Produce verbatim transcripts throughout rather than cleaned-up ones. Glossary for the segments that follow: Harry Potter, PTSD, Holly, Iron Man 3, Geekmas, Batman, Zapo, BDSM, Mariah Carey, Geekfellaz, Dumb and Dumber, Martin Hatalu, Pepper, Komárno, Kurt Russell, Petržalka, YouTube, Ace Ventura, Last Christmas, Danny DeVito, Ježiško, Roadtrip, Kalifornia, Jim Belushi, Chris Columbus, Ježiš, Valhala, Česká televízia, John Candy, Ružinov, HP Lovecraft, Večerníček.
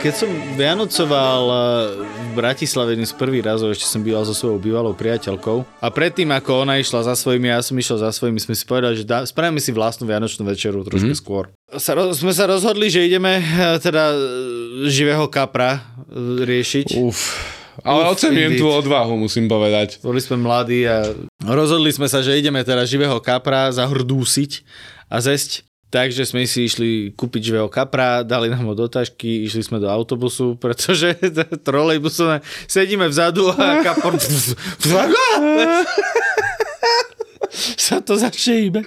Keď som vianocoval v Bratislave dnes prvý raz, ešte som býval so svojou bývalou priateľkou a predtým, ako ona išla za svojimi a ja som išiel za svojimi, sme si povedali, že dá, spravíme si vlastnú vianočnú večeru trošku mm-hmm. skôr. Sa, sme sa rozhodli, že ideme teda živého kapra riešiť. Uf. Ale ocením tú odvahu, musím povedať. Boli sme mladí a rozhodli sme sa, že ideme teda živého kapra zahrdúsiť a zesť. Takže sme si išli kúpiť živého kapra, dali nám ho do tašky, išli sme do autobusu, pretože trolejbusové sedíme vzadu a kapor sa to začne iba.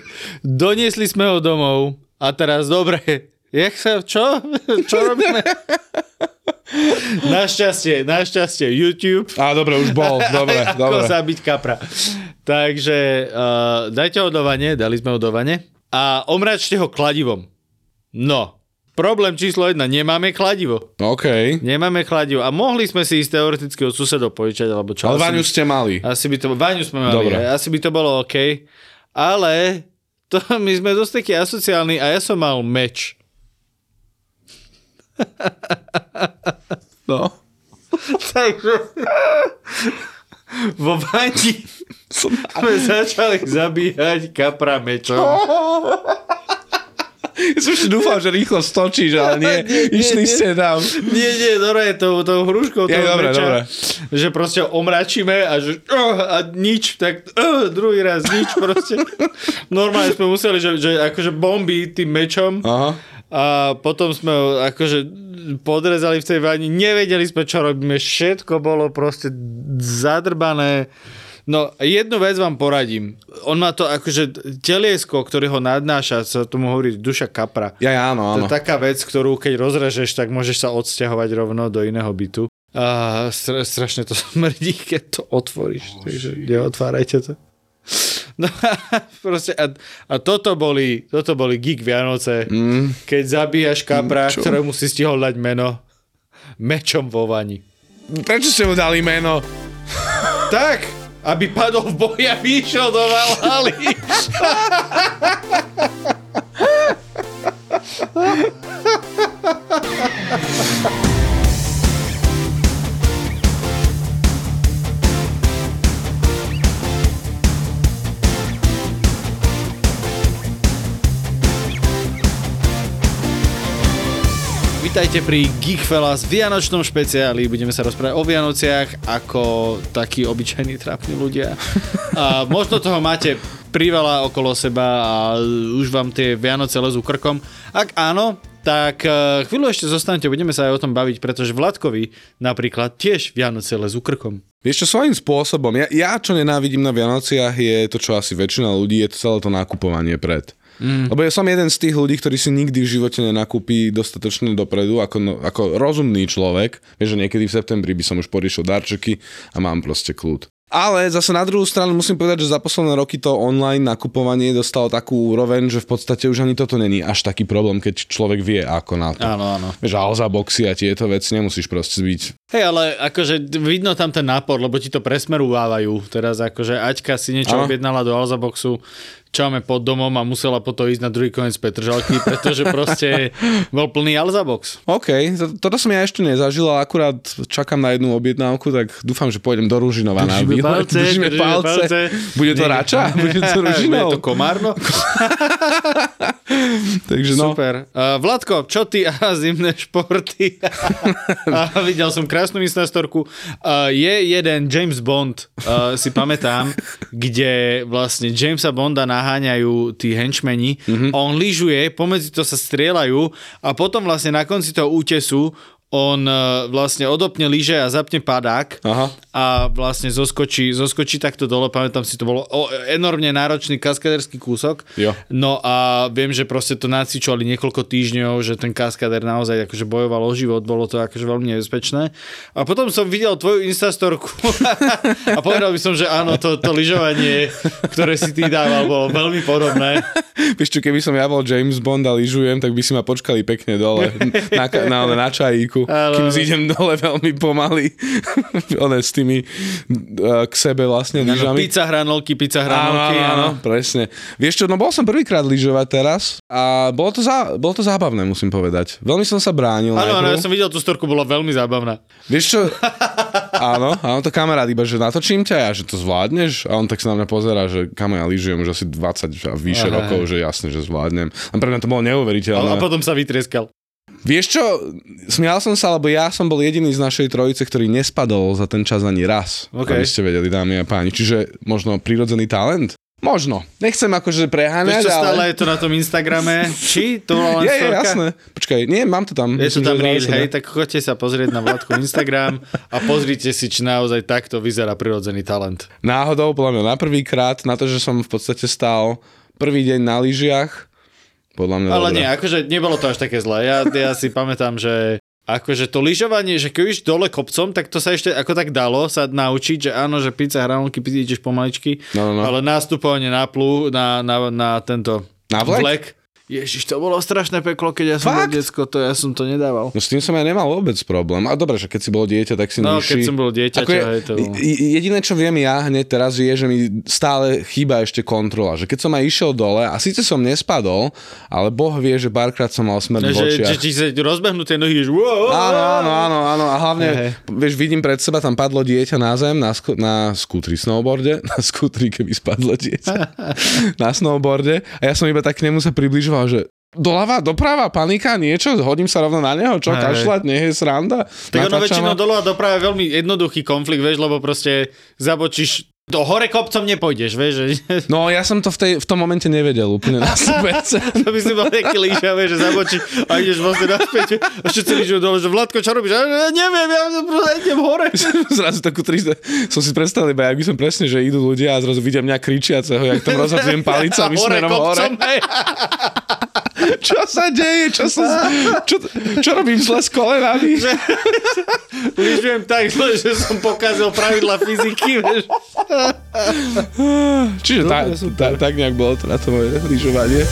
Doniesli sme ho domov a teraz dobre, jak sa, čo? Čo robíme? Našťastie, našťastie YouTube. Á, dobre, už bol. Dobre, ako dobre. Zabiť kapra. Takže uh, dajte hodovanie, dali sme hodovanie. A omračte ho kladivom. No, problém číslo jedna, nemáme kladivo. OK. Nemáme kladivo. A mohli sme si ísť teoreticky od susedov požičať, alebo čo? Ale vaňu ste mali. Asi by to, vaňu sme mali, dobre. Asi by to bolo OK. Ale to, my sme dosť takí asociálni a ja som mal meč. No. Takže vo vani sme začali zabíjať kapra mečom. Ja som si dúfal, že rýchlo stočíš, ale nie, nie, nie išli nie, ste tam. Nie, nie, dobre, tou, tou hruškou toho ja, dobre, meča, dobre. Že proste omračíme a, že, oh, a nič, tak oh, druhý raz nič proste. Normálne sme museli, že, že akože bomby tým mečom. Aha. A potom sme ho akože podrezali v tej vani, nevedeli sme, čo robíme, všetko bolo proste zadrbané. No, jednu vec vám poradím. On má to akože teliesko, ktoré ho nadnáša, sa tomu hovorí duša kapra. Ja, ja, áno, áno. To je taká vec, ktorú keď rozrežeš, tak môžeš sa odsťahovať rovno do iného bytu. A stra- strašne to smrdí, keď to otvoríš. Oh, takže neotvárajte to. No a proste, a, a toto boli, toto boli geek Vianoce, mm. keď zabíjaš kapra, mm, ktorému si stihol dať meno, mečom vo vani. Prečo ste mu dali meno? Tak, aby padol v boji a vyšiel do Valhaly. Vítajte pri Geekfellaz vianočnom špeciáli. Budeme sa rozprávať o Vianociach ako takí obyčajní trápni ľudia. A možno toho máte priveľa okolo seba a už vám tie Vianoce lezú krkom. Ak áno, tak chvíľu ešte zostanete, budeme sa aj o tom baviť, pretože Vladkovi napríklad tiež Vianoce lezú krkom. Vieš čo, svojím spôsobom. Ja, ja čo nenávidím na Vianociach je to, čo asi väčšina ľudí, je to celé to nakupovanie pred. Mm. Lebo ja som jeden z tých ľudí, ktorí si nikdy v živote nenakúpi dostatočne dopredu ako, no, ako rozumný človek. Vieš, že niekedy v septembri by som už poriešil darčeky a mám proste kľud. Ale zase na druhú stranu musím povedať, že za posledné roky to online nakupovanie dostalo takú úroveň, že v podstate už ani toto není až taký problém, keď človek vie ako na to. Áno, áno. Vieš, Alza boxy a tieto veci nemusíš proste byť. Hej, ale akože vidno tam ten nápor, lebo ti to presmerovávajú. Teraz akože Aťka si niečo áno. objednala do Alza boxu, čame pod domom a musela potom ísť na druhý koniec Petržalky, pretože proste bol plný Alza box. OK, to, toto som ja ešte nezažil, ale akurát čakám na jednu objednávku, tak dúfam, že pôjdem do Ružinova na výlet. Palce, držíme palce. palce. Bude to Rača? Bude to Ružinov? Bude to Komárno? Takže no. Super. Uh, Vladko, čo ty a zimné športy? uh, videl som krásnu instastorku. Uh, je jeden James Bond, uh, si pamätám, kde vlastne Jamesa Bonda naháňajú tí henčmeni. Mm-hmm. On lyžuje, pomedzi to sa strieľajú a potom vlastne na konci toho útesu on vlastne odopne lyže a zapne padák. Aha. A vlastne zoskočí, zoskočí takto dole, pamätám si, to bolo o, enormne náročný kaskaderský kúsok. Jo. No a viem, že proste to nacvičovali niekoľko týždňov, že ten kaskader naozaj akože bojoval o život, bolo to akože veľmi nebezpečné. A potom som videl tvoju Instastorku a povedal by som, že áno, to, to lyžovanie, ktoré si ty dával, bolo veľmi podobné. Víš čo, keby som ja bol James Bond a lyžujem, tak by si ma počkali pekne dole na, na, na, na čajíku. Ale... Kým zídem dole veľmi pomaly one s tými uh, k sebe vlastne lyžami. Pizza hranolky, pizza hranolky. Áno, áno, áno, presne. Vieš čo, no bol som prvýkrát lyžovať teraz a bolo to, zá, bolo to zábavné, musím povedať. Veľmi som sa bránil. Áno, áno, ja som videl tú storku, bola veľmi zábavná. Vieš čo, áno, áno, to kamarát iba, že natočím ťa a ja, že to zvládneš a on tak sa na mňa pozerá, že kam ja lyžujem už asi dvadsať a vyše Aha. rokov, že jasne, že zvládnem. A pre mňa to bolo neuveriteľné. A potom sa vytrieskal. Vieš čo, smial som sa, lebo ja som bol jediný z našej trojice, ktorý nespadol za ten čas ani raz. Okay. Aby ste vedeli, dámy a páni. Čiže možno prírodzený talent? Možno. Nechcem akože preháňať, ale... Stále je to na tom Instagrame. Či? To bola len storka? Je, je, jasné. Počkaj, nie, mám to tam. Je to tam reel, hej, tak choďte sa pozrieť na Vládku Instagram a pozrite si, či naozaj takto vyzerá prírodzený talent. Náhodou, podľa mňa na prvýkrát, na to, že som v podstate stál prvý deň na lyžiach. Podľa mňa ale dobré. Nie, akože nebolo to až také zlé. Ja, ja si pamätám, že akože to lyžovanie, že keď už dole kopcom, tak to sa ešte ako tak dalo sa naučiť, že áno, že pizza, hranolky, pizza, ideš pomaličky, no, no, no. Ale nástupovanie na plú, na, na, na tento na vlek. vlek. Ježiš, to bolo strašné peklo, keď ja som bol decko, to ja som to nedával. No s tým som aj nemal vôbec problém. A dobre, že keď si bol dieťa, tak si nižší. No, keď som bol dieťa, čo je, to bolo. Jediné, čo viem ja hneď teraz, je, že mi stále chýba ešte kontrola. Že keď som aj išiel dole, a síce som nespadol, ale Boh vie, že párkrát som mal smrť v očiach. Že ti sa rozbehnú tie nohy, že... Áno, áno, áno, áno. A hlavne, vieš, vidím pred seba, tam padlo dieťa na zem, na, sku- na skútri, snowboarde. Na skútri, keby spadlo dieťa. Na snowboarde. A ja som iba tak k nemu sa približil, že doľava, doprava, panika, niečo, hodím sa rovno na neho, čo, kašľať, nech je sranda. Tak ono väčšinou doľava, doprava je veľmi jednoduchý konflikt, vieš, lebo proste zabočíš, do hore kopcom nepôjdeš, vieš. Že... No ja som to v, tej, v tom momente nevedel úplne na súbece. To by si bol nejaký líša, vieš, že zabočíš a ideš vlastne naspäť a všetci lížujú dole, že Vládko, čo robíš? Ja neviem, ja idem hore. Zrazu takú trízde, som si predstavil iba, jak by som presne, že idú ľudia a zrazu vidím mňa kričiaceho, jak tam rozhodzujem palicami smerom hore. Čo sa deje? Čo, som, čo, čo robím zle s kolenami? Lyžujem tak zle, že som pokazil pravidla fyziky. Vieš. Čiže tá, tá, tak nejak bolo to na to moje lyžovanie.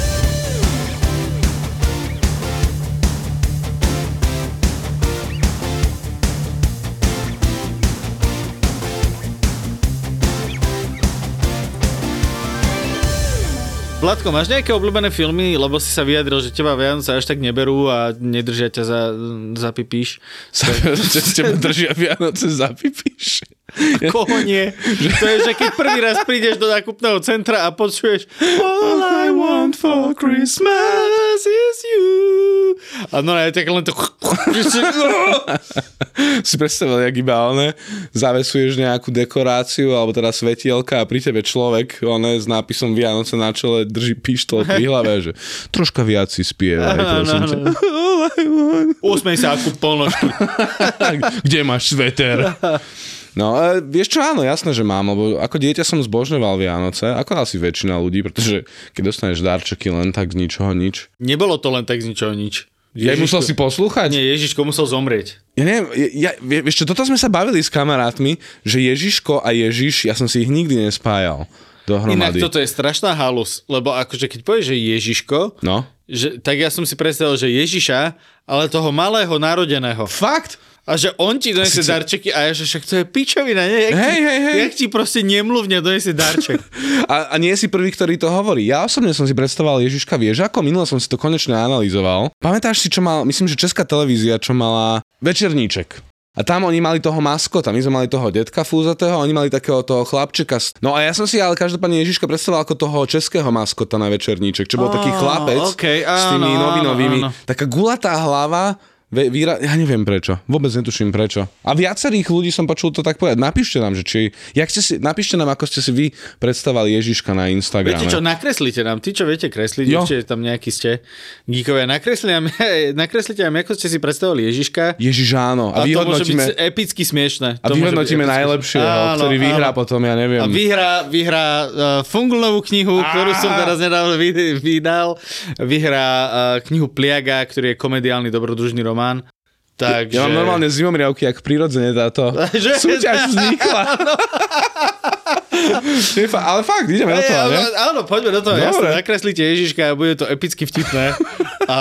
Vládko, máš nejaké obľúbené filmy, lebo si sa vyjadril, že teba Vianoce až tak neberú a nedržia ťa za, za pipíš. Že teba držia Vianoce za pipíš? Koho nie? To je, že keď prvý raz prídeš do nákupného centra a počuješ All I want for Christmas is you. A no, ja tak len to... Si predstavil, jak iba one zavesuješ nejakú dekoráciu alebo teda svetielka a pri tebe človek one s nápisom Vianoce na čele drží pištol pri hlave, že troška viac si spieva. Úsmej sa akú polnočku. Kde máš sveter? No, vieš čo, áno, jasné, že mám, lebo ako dieťa som zbožňoval Vianoce, ako asi väčšina ľudí, pretože keď dostaneš darčeky len tak z ničoho nič. Nebolo to len tak z ničoho nič. Ja musel si poslúchať? Nie, Ježiško musel zomrieť. Ja neviem, ja, ja, vieš čo, toto sme sa bavili s kamarátmi, že Ježiško a Ježiš, ja som si ich nikdy nespájal. Dohromady. Inak toto je strašná halus, lebo akože keď povieš, že Ježiško, no? Že, tak ja som si predstavil, že Ježiša, ale toho malého narodeného. Fakt? A že on ti donesie si... darčeky a ja, že však to je pičovina, ne? Jak, hej, hej, hej. Jak ti proste nemluvne donesie darček. a, a nie si prvý, ktorý to hovorí. Ja osobne som si predstavoval Ježiška, vieš ako? Minule som si to konečne analyzoval. Pamätáš si, čo mal, myslím, že Česká televízia, čo mala Večerníček. A tam oni mali toho maskota, my sme mali toho detka fúzatého, oni mali takého toho chlapčeka. No a ja som si ale každopádne Ježiška predstavoval ako toho českého maskota na Večerníček, čo bol oh, taký chlapec okay, áno, s tými novinovými. Áno, áno. Taká gulatá hlava. Výra... Ja neviem prečo. Vôbec netuším prečo. A viacerých ľudí som počul to tak povedať. Napíšte nám, že či... Jak ste si... Napíšte nám, ako ste si vy predstavali Ježiška na Instagrame. Viete čo, nakreslite nám. Ty, čo viete kresliť, ešte tam nejaký ste geekovia. Nakreslite nám, nakreslite nám, ako ste si predstavili Ježiška. Ježiš, áno. A, a vyhodnotíme... to môže byť epicky smiešné. A vyhodnotíme najlepšieho, ktorý vyhrá potom, ja neviem. A vyhrá, vyhrá uh, Fungulnovú knihu, a... ktorú som teraz nedávno vydal. Vyhrá uh, knihu Pliaga, ktorý je komediálny dobrodružný román. Takže... Ja mám normálne zimomriavky, ak prirodzene táto súťaž vznikla. Ale fakt, ideme do toho, ne? Áno, poďme do toho, jasne, nakreslite Ježiška a bude to epicky vtipné. A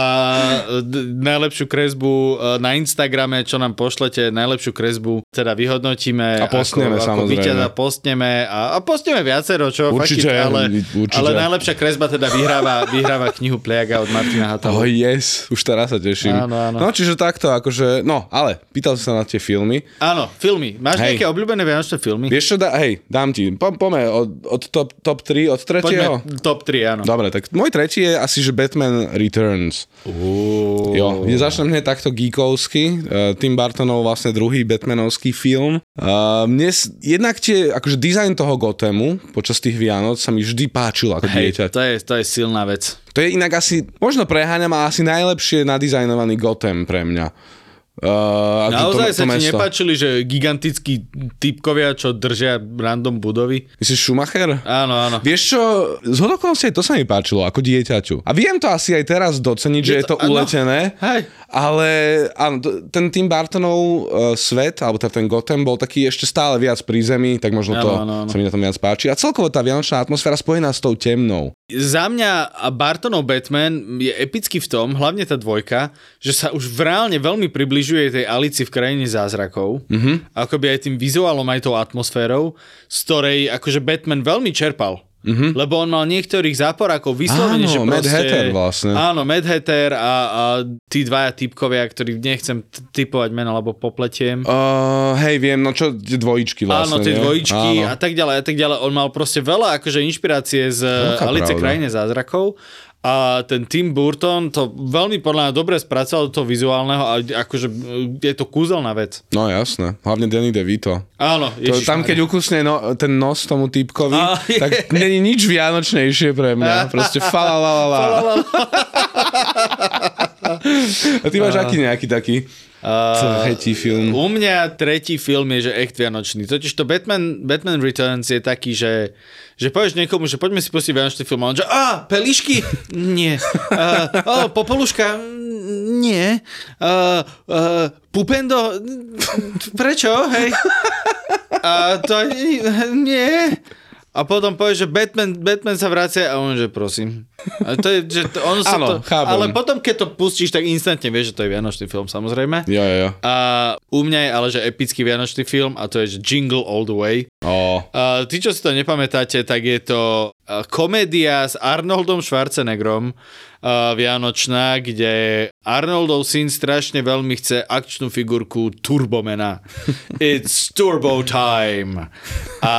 d- najlepšiu kresbu na Instagrame, čo nám pošlete, najlepšiu kresbu teda vyhodnotíme. A postneme, ako, samozrejme. Ako vyťaza, postneme a, a postneme viacero, čo? Určite, fakti, ale, určite. Ale najlepšia kresba teda vyhráva, vyhráva knihu Pliaga od Martina Hatalu. Oh yes, už teraz sa teším. Áno, áno. No, čiže takto, akože, no, ale pýtal som sa na tie filmy. Áno, filmy. Máš hej. nejaké obľúbené vianočné filmy? Vieš čo, da- hej, dám ti. Po- Poďme od, od top, top tri, od tretieho. Poďme top tri, áno. Dobre, tak môj tretí je asi, že Batman Returns. Uú. Jo, je začnem hneď takto geekovsky. Uh, Tim Burtonov vlastne druhý Batmanovský film. Uh, mne jednak tie, akože dizajn toho Gothamu počas tých Vianoc sa mi vždy páčilo ako dieťa. Hej, to je, to je silná vec. To je inak asi, možno preháňam, ale asi najlepšie nadizajnovaný Gotham pre mňa. Uh, Naozaj to, to sa mesto. Ti nepáčili, že gigantickí typkovia, čo držia random budovy? Myslíš Schumacher? Áno, áno. Vieš čo, zhodokonostej to sa mi páčilo, ako dieťaťu. A viem to asi aj teraz doceniť, že je to uletené, ale ten Tim Burtonov svet, alebo ten Gotham bol taký ešte stále viac pri zemi, tak možno to sa mi na tom viac páči. A celkovo tá vianočná atmosféra spojená s tou temnou. Za mňa Burtonov Batman je epický v tom, hlavne tá dvojka, že sa už reálne veľmi približuje tej Alici v krajine zázrakov, mm-hmm. akoby aj tým vizuálom, aj tou atmosférou, z ktorej akože Batman veľmi čerpal. Mm-hmm. Lebo on mal niektorých záporákov vyslovene, áno, že proste... Áno, Mad Hatter vlastne. Áno, Mad Hatter a, a tí dvaja typkovia, ktorí nechcem typovať mena, lebo popletiem. Uh, hej, viem, no čo, tie dvojičky vlastne. Áno, tie dvojičky áno. a tak ďalej, a tak ďalej. On mal proste veľa akože inšpirácie z Veľká Alice pravda. Krajine zázrakov. A ten Tim Burton to veľmi podľa mňa dobre spracoval do toho vizuálneho a akože je to kúzelná vec. No jasné, hlavne Danny DeVito. Áno, ježiš. Tam keď ukusne no, ten nos tomu typkovi, a, tak není nič vianočnejšie pre mňa. Proste falalala. A ty máš aký nejaký taký? Uh, tretí film. U mňa tretí film je, že echt vianočný. Totiž to Batman, Batman Returns je taký, že, že povieš niekomu, že poďme si pustiť vianočný film a on že, á, pelíšky? Nie. Uh, oh, popoluška? Nie. Uh, uh, pupendo? Prečo? Hej. Uh, to nie. A potom povieš, že Batman, Batman sa vracia a on že, prosím. A to je, že to, on sa ano, to, ale potom, keď to pustíš, tak instantne vieš, že to je vianočný film, samozrejme. Jo, jo, jo. A u mňa je ale, že epický vianočný film a to je, že Jingle All the Way. Oh. A tí, čo si to nepamätáte, tak je to komédia s Arnoldom Schwarzeneggerom uh, vianočná, kde Arnoldov syn strašne veľmi chce akčnú figurku Turbomena. It's Turbo Time. A,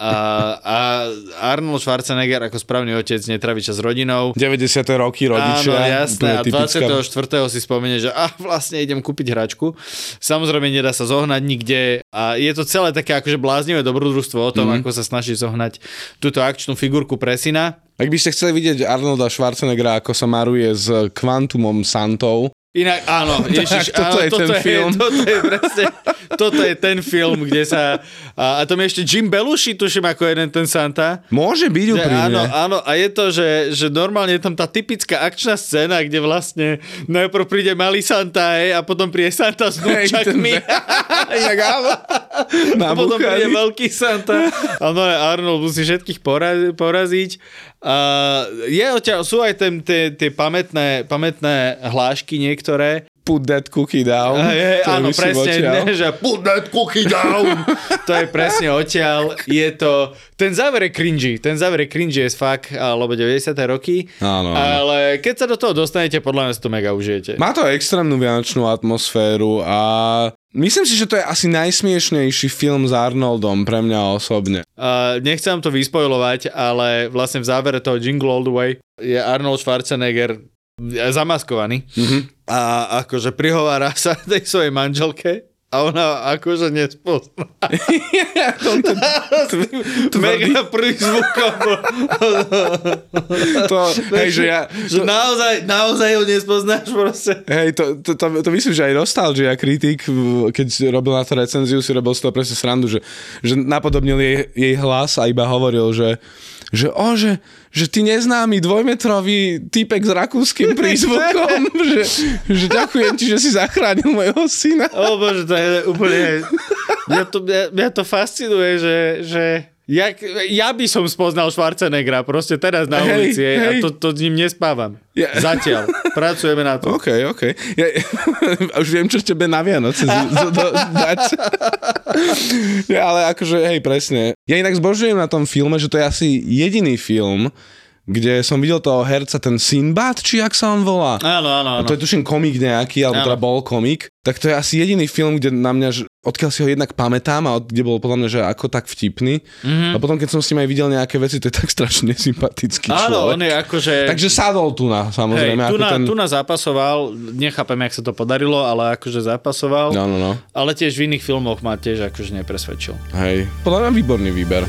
a, a Arnold Schwarzenegger ako správny otec netraví čas s rodinou. deväťdesiate roky rodičia. Áno, jasné. A dvadsiateho štvrtého si spomenie, že a vlastne idem kúpiť hračku. Samozrejme nedá sa zohnať nikde. A je to celé také akože bláznivé dobrodružstvo o tom, mm-hmm. ako sa snaží zohnať túto akčnú figurku pre syna. Ak by ste chceli vidieť Arnolda Schwarzeneggera, ako sa maruje s Quantumom Santov. Inak, áno, ježiš, áno, toto je ten film. Toto je presne, toto je ten film, kde sa... A, a to mi ešte Jim Belushi, tuším, ako jeden ten Santa. Môže byť úprimne. Áno, áno, a je to, že, že normálne je tam tá typická akčná scéna, kde vlastne najprv príde malý Santa, hej, a potom príde Santa s núčakmi. Inak áno. A potom príde veľký Santa. Áno, Arnold musí všetkých poraz, poraziť. Uh, je, sú aj tie pamätné, pamätné hlášky niektoré. Put that cookie down. Uh, je, áno, presne. Ne, že put that cookie down. To je presne odtiaľ. Je to... Ten záver je cringy. Ten záver je cringy as fuck, lebo deväťdesiate roky. Áno, áno. Ale keď sa do toho dostanete, podľa mňa to mega užijete. Má to extrémnu vianočnú atmosféru a... Myslím si, že to je asi najsmiešnejší film s Arnoldom pre mňa osobne. Uh, nechcem to vyspojľovať, ale vlastne v závere toho Jingle All the Way je Arnold Schwarzenegger zamaskovaný. Mm-hmm. a akože prihovára sa tej svojej manželke a ona akože nespozná. Mega prvý zvukom. To, hej, že ja... Že to, naozaj, naozaj ho nespoznáš proste. Hej, to, to, to, to myslím, že aj Nostalgia kritik, keď robil na to recenziu, si robil z toho presne srandu, že, že napodobnil jej, jej hlas a iba hovoril, že že o, že, že ty neznámy dvojmetrový týpek s rakúskym prízvukom, že, že ďakujem ti, že si zachránil mojho syna. O bože, to je úplne... Mňa to, mňa, mňa to fascinuje, že... že... Ja, ja by som spoznal Schwarzeneggera proste teraz na ulici hej, hej. a to, to s ním nespávam. Ja. Zatiaľ. Pracujeme na to. OK, OK. Ja, ja už viem, čo tebe na Vianoce dať. Ja, ale akože, hej, presne. Ja inak zbožujem na tom filme, že to je asi jediný film, kde som videl toho herca, ten Sinbad, či jak sa on volá. Áno, áno. áno. A to je tuším komik nejaký, alebo áno. teda bol komik. Tak to je asi jediný film, kde na mňa... odkiaľ si ho jednak pamätám a od, kde bol podľa mňa, že ako tak vtipný. Mm-hmm. A potom, keď som s ním aj videl nejaké veci, to je tak strašne sympatický človek. Áno, on je akože... Takže sadol tu na, samozrejme. Hej, tu, na, ten... tu na zápasoval, nechápem, jak sa to podarilo, ale akože zápasoval. No, no, no. Ale tiež v iných filmoch ma tiež akože nepresvedčil. Hej, podľa mňa výborný výber.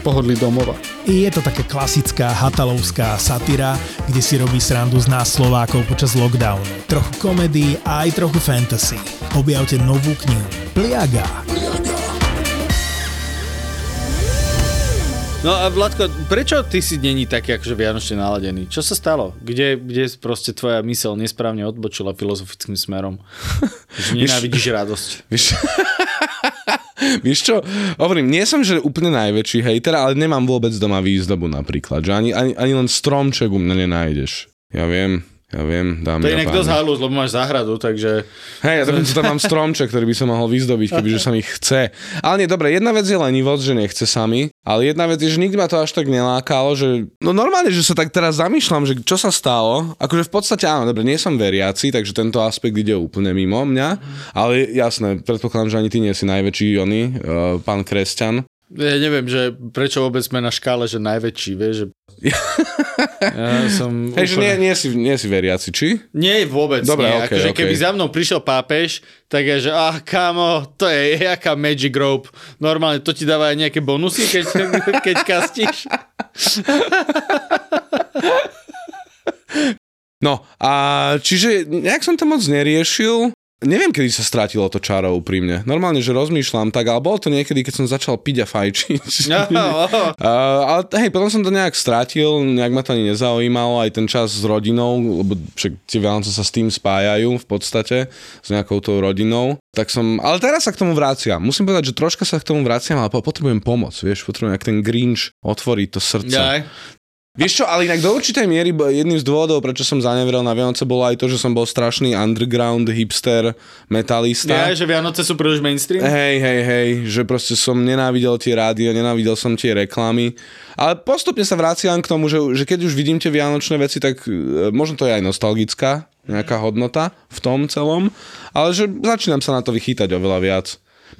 pohodli domova. Je to taká klasická hatalovská satyra, kde si robí srandu z nás Slovákov počas lockdownu. Trochu komédii a aj trochu fantasy. Objavte novú knihu. Pliaga. No a Vladko, prečo ty si není taký akože vianočne naladený? Čo sa stalo? Kde, kde proste tvoja myseľ nesprávne odbočila filozofickým smerom? Že nenávidíš radosť. Víš, víš čo? Hovorím, nie som že úplne najväčší hejter, ale nemám vôbec doma výzdobu napríklad. Že ani, ani, ani len stromček u mňa nenájdeš. Ja viem. Ja viem, dámy a páni. To je niekto z halúz, lebo máš záhradu, takže... Hej, ja dokonca tam mám stromček, ktorý by som mohol vyzdobiť, kebyže sa mi chce. Ale nie, dobre, jedna vec je lenivosť, že nechce sa mi, ale jedna vec je, že nikdy ma to až tak nelákalo, že... No normálne, že sa tak teraz zamýšľam, že čo sa stalo. Akože v podstate áno, dobre, nie som veriaci, takže tento aspekt ide úplne mimo mňa. Ale jasné, predpokladám, že ani ty nie si najväčší oni, uh, pán kresťan. Ja neviem, že prečo vôbec sme na škále, že najväčší, vieš, že... Ja som hey, úplne... nie, nie, si, nie si veriaci, či? Nie, vôbec dobre, nie. Okay, akože okay. Keby za mnou prišiel pápež, tak je, že ah, kámo, to je jaká magic rope. Normálne, to ti dáva aj nejaké bonusy, keď, keď kastíš. No, a čiže nejak som to moc neriešil. Neviem, kedy sa strátilo to čaro pri mne. Normálne, že rozmýšľam tak, ale bolo to niekedy, keď som začal piť a fajčiť. No, uh, ale hej, potom som to nejak strátil, nejak ma to ani nezaujímalo, aj ten čas s rodinou, lebo však tie Vianoce sa s tým spájajú v podstate, s nejakou tou rodinou. Tak som, ale teraz sa k tomu vráciam. Musím povedať, že troška sa k tomu vráciam, ale potrebujem pomoc, vieš, potrebujem, jak ten Grinch otvorí to srdce. Daj. Vieš čo, ale inak do určitej miery jedným z dôvodov, prečo som zaneveril na Vianoce, bolo aj to, že som bol strašný underground, hipster, metalista. Ja, že Vianoce sú príliš mainstream? Hej, hej, hej, že proste som nenávidel tie rádio, nenávidel som tie reklamy. Ale postupne sa vraciam k tomu, že, že keď už vidím tie vianočné veci, tak možno to je aj nostalgická nejaká hodnota v tom celom, ale že začínam sa na to vychýtať oveľa viac.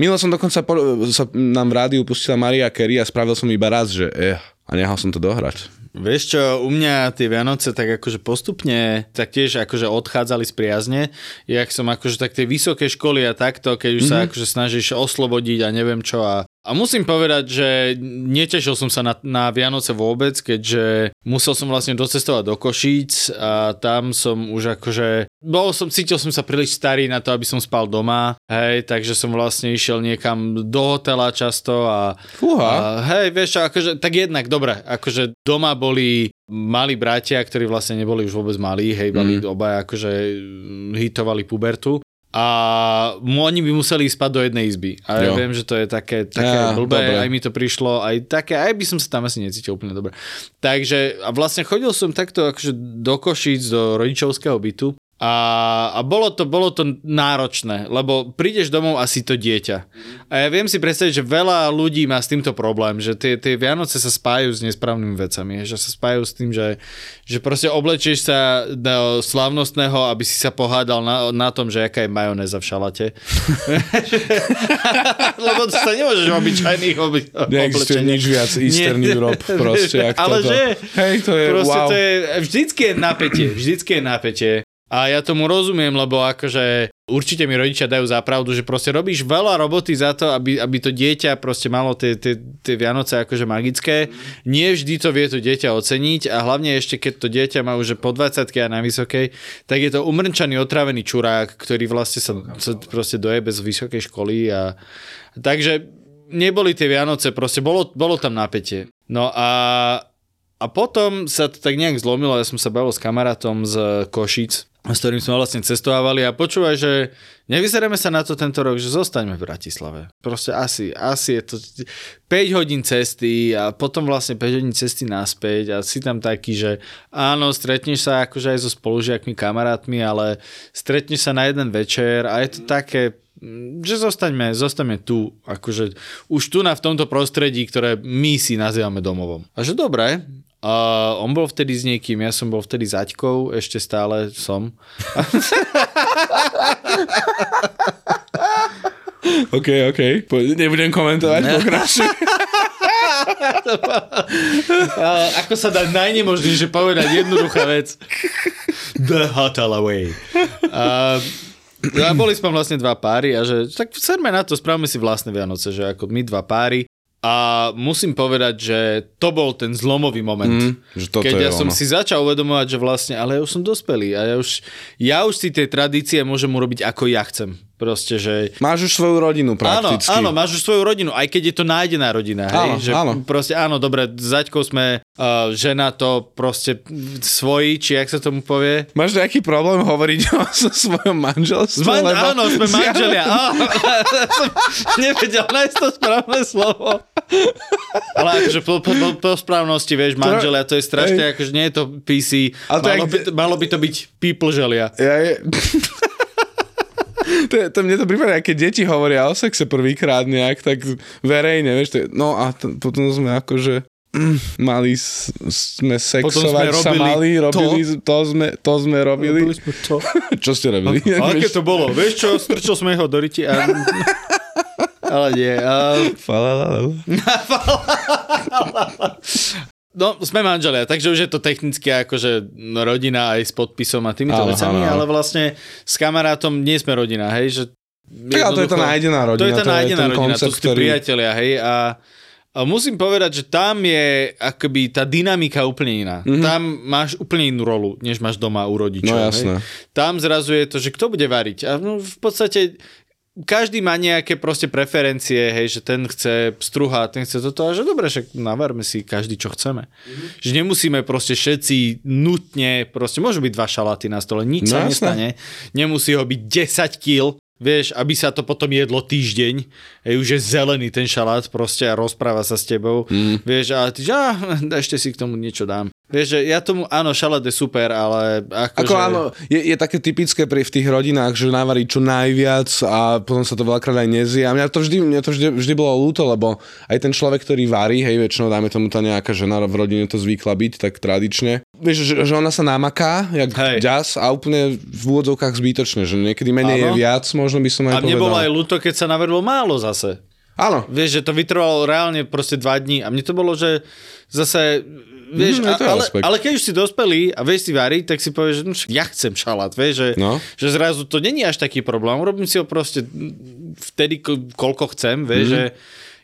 Milo som dokonca po, sa nám v rádiu pustila Mariah Carey a spravil som iba raz, že eh, a nechal som to dohrať. Vieš čo, u mňa tie Vianoce tak akože postupne tak tiež akože odchádzali spriazne, jak som akože tak tie vysoké školy a takto, keď už mm-hmm. sa akože snažíš oslobodiť a neviem čo a, a musím povedať, že netešil som sa na, na Vianoce vôbec, keďže musel som vlastne docestovať do Košíc a tam som už akože bol som, cítil som sa príliš starý na to, aby som spal doma, hej, takže som vlastne išiel niekam do hotela často a, a hej, vieš čo, akože tak jednak, dobre, akože doma bol boli malí bratia, ktorí vlastne neboli už vôbec malí, hej, boli mm. obaja akože hitovali pubertu a oni by museli ísť spať do jednej izby. A jo. Ja viem, že to je také, také ja, blbé, dobre. Aj mi to prišlo, aj také, aj by som sa tam asi necítil úplne dobre. Takže a vlastne chodil som takto akože do Košíc, do rodičovského bytu A, a bolo, to, bolo to náročné, lebo prídeš domov a si to dieťa. A ja viem si predstaviť, že veľa ľudí má s týmto problém, že tie, tie Vianoce sa spájajú s nesprávnymi vecami, že sa spájajú s tým, že, že proste oblečieš sa do slávnostného, aby si sa pohádal na, na tom, že aká je majonéza v šalate. Lebo to sa nemôžeš v obyčajných oblečeniach. Neexistuje nič viac Eastern Europe proste. Ale toto. Že hej, to je, proste wow. To je, vždycky je napätie, vždycky je napätie. A ja tomu rozumiem, lebo akože určite mi rodičia dajú za pravdu, že proste robíš veľa roboty za to, aby, aby to dieťa proste malo tie, tie, tie Vianoce akože magické. Nie vždy to vie to dieťa oceniť a hlavne ešte keď to dieťa má už po dvadsiatke a na vysokej, tak je to umrčaný, otrávený čurák, ktorý vlastne sa, sa proste dojebe z vysokej školy. A takže neboli tie Vianoce, proste bolo, bolo tam napätie. No a... A potom sa to tak nejak zlomilo, ja som sa bavil s kamarátom z Košic, s ktorým sme vlastne cestovali a počúvaj, že nevyzeráme sa na to tento rok, že zostaňme v Bratislave. Proste asi, asi je to päť hodín cesty a potom vlastne päť hodín cesty naspäť a si tam taký, že áno, stretneš sa akože aj so spolužiakmi, kamarátmi, ale stretneš sa na jeden večer a je to také... že zostaňme, zostaňme tu, akože už tu na v tomto prostredí, ktoré my si nazývame domovom. A že dobre, uh, on bol vtedy s niekým, ja som bol vtedy s Aťkou, ešte stále som. OK, OK, nebudem komentovať, ne. Pokračujem. Ako sa dá najnemožnejšie povedať jednoduchá vec. The Hatalaway. A... Uh, a boli sme vlastne dva páry a že tak serme na to, správame si vlastné Vianoce, že ako my dva páry a musím povedať, že to bol ten zlomový moment, mm, keď ja som ono. si začal uvedomovať, že vlastne, ale ja už som dospelý a ja už, ja už si tie tradície môžem urobiť ako ja chcem. Proste, že... Máš už svoju rodinu prakticky. Áno, áno, máš už svoju rodinu, aj keď je to nájdená rodina. Áno, hej? Že áno. Proste, áno, dobre, s Zaďkou sme uh, žena to proste svoji, či jak sa tomu povie. Máš nejaký problém hovoriť o so svojom manželstvu? Man- lebo... Áno, sme manželia. Ja... som nevedel nájsť to správne slovo. Ale akože po, po, po správnosti, vieš, manželia, to je strašne, aj... akože nie je to pé cé. To malo, jak... by, malo by to byť people-želia. Ja je... To, to mne to prípadne, keď deti hovoria o sexe prvýkrát nejak, tak verejne, vieš, to je, no a t- potom sme akože mm, mali, s- sme sexovať sme sa mali, robili, to? to sme, to sme robili. robili sme to. Čo ste robili? A, ale keď to bolo, vieš čo, strčil sme ho do ryti a... ale nie. A... Falalala. No, sme manželia, takže už je to technicky akože rodina aj s podpisom a týmito ale, vecami, ale, ale. ale vlastne s kamarátom nie sme rodina, hej? Že tak, to je tá nájdená rodina. To je tá nájdená rodina, koncept, to sú tí ktorý... priatelia, hej? A, a musím povedať, že tam je akoby tá dynamika úplne iná. Mm-hmm. Tam máš úplne inú rolu, než máš doma u rodičov. No jasné. Hej? Tam zrazu je to, že kto bude variť. A no, v podstate... Každý má nejaké proste preferencie, hej, že ten chce pstruha, ten chce toto a že dobre, však navarme si každý, čo chceme. Mm. Že nemusíme proste všetci nutne, proste môžu byť dva šalaty na stole, nič no, sa nestane. Nemusí ho byť desať kíl, vieš, aby sa to potom jedlo týždeň. Hej, už je zelený ten šalát proste a rozpráva sa s tebou. Mm. Vieš, a ty, že ah, ešte si k tomu niečo dám. Vieš, ja tomu, áno, šalát je super, ale... Ako, ako že... áno, je, je také typické pri, v tých rodinách, že navarí čo najviac a potom sa to veľakrát aj nezie. A mňa to vždy, mňa to vždy, vždy bolo ľúto, lebo aj ten človek, ktorý varí, hej, väčšinou dáme tomu tá nejaká žena v rodine to zvykla byť, tak tradične. Vieš, že, že ona sa namaká, jak hej. Ďas a úplne v úvodzovkách zbytočne, že niekedy menej áno. Je viac, možno by som aj a povedal. A mne bolo aj ľúto, keď sa navarilo málo zase. Áno. Vieš, že to vytrvalo reálne proste dva dní a mne to bolo, že zase, vieš, mm, a, ale, ale keď už si dospelý a vieš si variť, tak si povieš, že no, ja chcem šalát, vieš, že, no. Že zrazu to není až taký problém, robím si ho proste vtedy, koľko chcem, vieš, mm-hmm. Že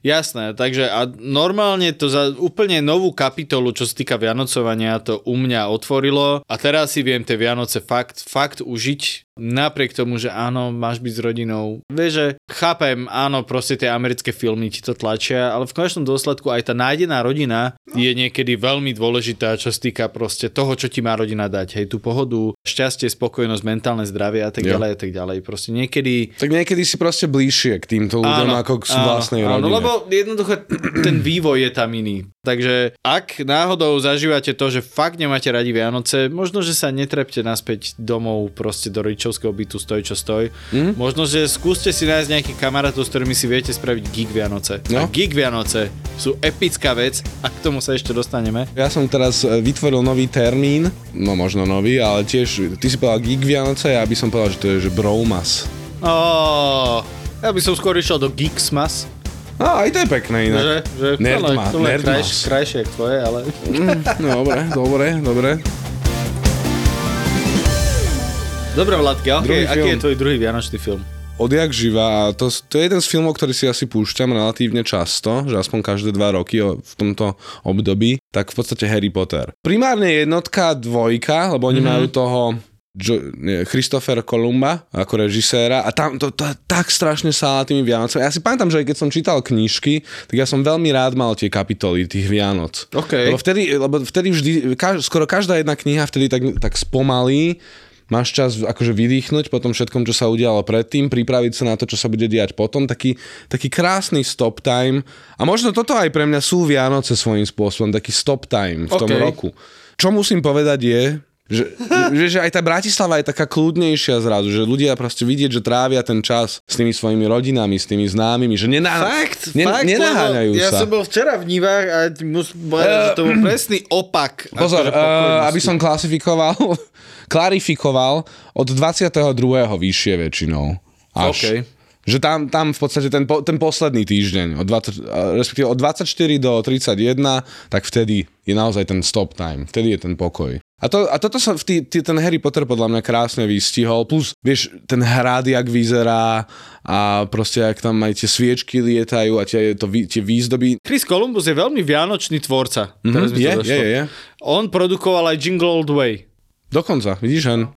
jasné, takže a normálne to za úplne novú kapitolu, čo sa týka Vianocovania, to u mňa otvorilo a teraz si viem tie Vianoce fakt, fakt užiť Napriek tomu, že áno, máš byť s rodinou. Vieš, že chápem, áno, proste tie americké filmy ti to tlačia, ale v konečnom dôsledku aj tá nájdená rodina je niekedy veľmi dôležitá, čo sa týka proste toho, čo ti má rodina dať. Hej, tú pohodu, šťastie, spokojnosť, mentálne zdravie a tak ďalej a tak ďalej. Proste niekedy... Tak niekedy si proste bližšie k týmto ľuďom, áno, ako k vlastnej rodine. Áno, lebo jednoducho ten vývoj je tam iný. Takže ak náhodou zažívate to, že fakt nemáte radi Vianoce, možno, že sa netrepte naspäť domov proste do rodičovského bytu, stoj čo stoj. Mm? Možno, že skúste si nájsť nejakých kamarátov, s ktorými si viete spraviť Geek Vianoce. No? A Geek Vianoce sú epická vec a k tomu sa ešte dostaneme. Ja som teraz vytvoril nový termín, no možno nový, ale tiež, ty si povedal Geek Vianoce, ja by som povedal, že to je že Broumas. Oh, ja by som skôr išiel do Geekmas. Á, aj to je pekné inak. Že, že Nerdma, to je krajš, krajšie jak tvoje, ale... Dobre, dobre, dobre. Dobre, Vládka, okay, aký je tvoj druhý vianočný film? Odjak živá, a to, to je jeden z filmov, ktorý si asi púšťam relatívne často, že aspoň každé dva roky v tomto období, tak v podstate Harry Potter. Primárne jednotka, dvojka, lebo oni mm-hmm. majú toho... Jo- Christopher Columba ako režiséra a tam to, to, to tak strašne sála tými Vianocami. Ja si pamätám, že keď som čítal knižky, tak ja som veľmi rád mal tie kapitoly tých Vianoc. Okay. Lebo, vtedy, lebo vtedy vždy, kaž, skoro každá jedna kniha vtedy tak, tak spomalí. Máš čas akože vydýchnuť po tom všetkom, čo sa udialo predtým, pripraviť sa na to, čo sa bude diať potom. Taký, taký krásny stop time. A možno toto aj pre mňa sú Vianoce svojím spôsobom. Taký stop time v tom okay. roku. Čo musím povedať je... Že, že, že aj tá Bratislava je taká kľudnejšia zrazu, že ľudia proste vidieť, že trávia ten čas s tými svojimi rodinami, s tými známymi, že nená... fakt, ne, fakt, nenaháňajú ja sa. Ja som bol včera v Nivách a musím povedať, uh, že to bol presný opak. Pozor, akože uh, aby som klasifikoval, klarifikoval od dvadsiateho druhého vyššie väčšinou. Až. Okay. Že tam, tam v podstate ten, po, ten posledný týždeň, od dvadsať, respektíve od dvadsaťštyri do tridsaťjeden, tak vtedy je naozaj ten stop time, vtedy je ten pokoj. A, to, a toto sa, tý, tý, ten Harry Potter podľa mňa krásne vystihol, plus, vieš, ten hrad, jak vyzerá a proste, jak tam aj tie sviečky lietajú a tie, to, tie výzdoby. Chris Columbus je veľmi vianočný tvorca. Mm-hmm, je, je, je, je. On produkoval aj Jingle All the Way. Dokonca, vidíš, hen.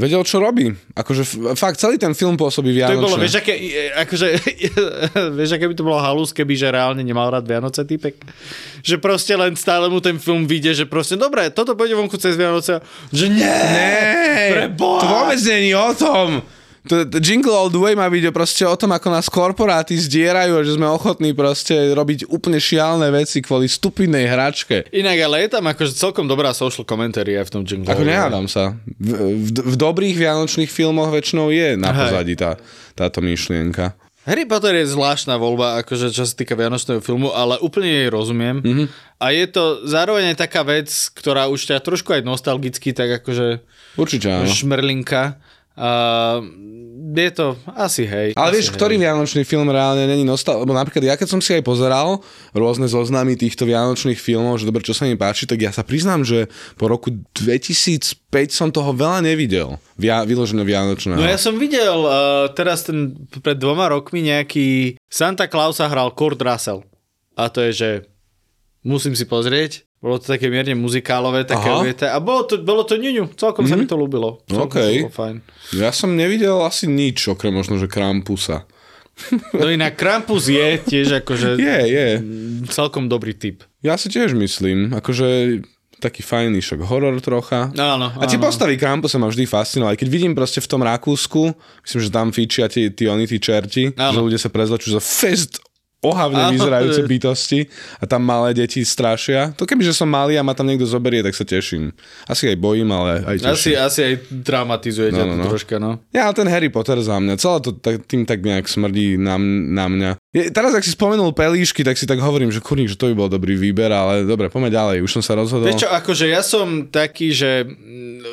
Vedel, čo robí. Akože fakt, celý ten film pôsobí Vianočne. To by bolo, vieš, aké, akože, vieš, aké by to bolo halus, keby že reálne nemal rád Vianoce týpek. Že proste len stále mu ten film vyjde, že proste, dobre, toto pôjde vonku cez Vianoce. Že nie, nie to vôbec nie je o tom. To, to Jingle All the Way má byť proste o tom, ako nás korporáty zdierajú a že sme ochotní proste robiť úplne šialné veci kvôli stupidnej hračke. Inak, ale je tam akože celkom dobrá social commentary aj v tom Jingle All the Way. Ako nehádam sa. V, v, v dobrých vianočných filmoch väčšinou je na pozadí tá, táto myšlienka. Harry Potter je zvláštna voľba, akože čo sa týka vianočného filmu, ale úplne jej rozumiem. Mm-hmm. A je to zároveň taká vec, ktorá už ťa trošku aj nostalgicky, tak akože určite, šmrlinka. Uh, je to asi hej. Ale asi vieš, hej. Ktorý vianočný film reálne není nostal... Lebo napríklad ja, keď som si aj pozeral rôzne zoznamy týchto vianočných filmov, že dobre, čo sa mi páči, tak ja sa priznám, že po roku dvetisícpäť som toho veľa nevidel. Via, vyložené vianočného. No ja som videl uh, teraz ten, pred dvoma rokmi nejaký... Santa Clausa hral Kurt Russell. A to je, že musím si pozrieť. Bolo to také mierne muzikálové, také viete. A bolo to, bolo to ňuňu, celkom mm-hmm. sa mi to ľúbilo. Okej. Okay. Ja som nevidel asi nič, okrem možno, že Krampusa. No inak Krampus je tiež akože je, je. celkom dobrý typ. Ja si tiež myslím, akože... taký fajný šok, horor trocha. Áno, áno. A tie postavy Krampusa ma vždy fascinovali. Keď vidím proste v tom Rakúsku, myslím, že tam fíčia tí, tí oni, tí čerti, áno. Že ľudia sa prezlečujú za fest ohavne ahoj. Vyzerajúce bytosti a tam malé deti strašia. To kebyže som malý a ma tam niekto zoberie, tak sa teším. Asi aj bojím, ale aj teším. Asi, asi aj traumatizuje ťa no, no, no. troška, no. Ja, ten Harry Potter za mňa. Celé to tak, tým tak nejak smrdí na, na mňa. Je, teraz, ak si spomenul pelíšky, tak si tak hovorím, že kurník, že to by bol dobrý výber, ale dobre, poďme ďalej. Už som sa rozhodol. Vieš čo, akože ja som taký, že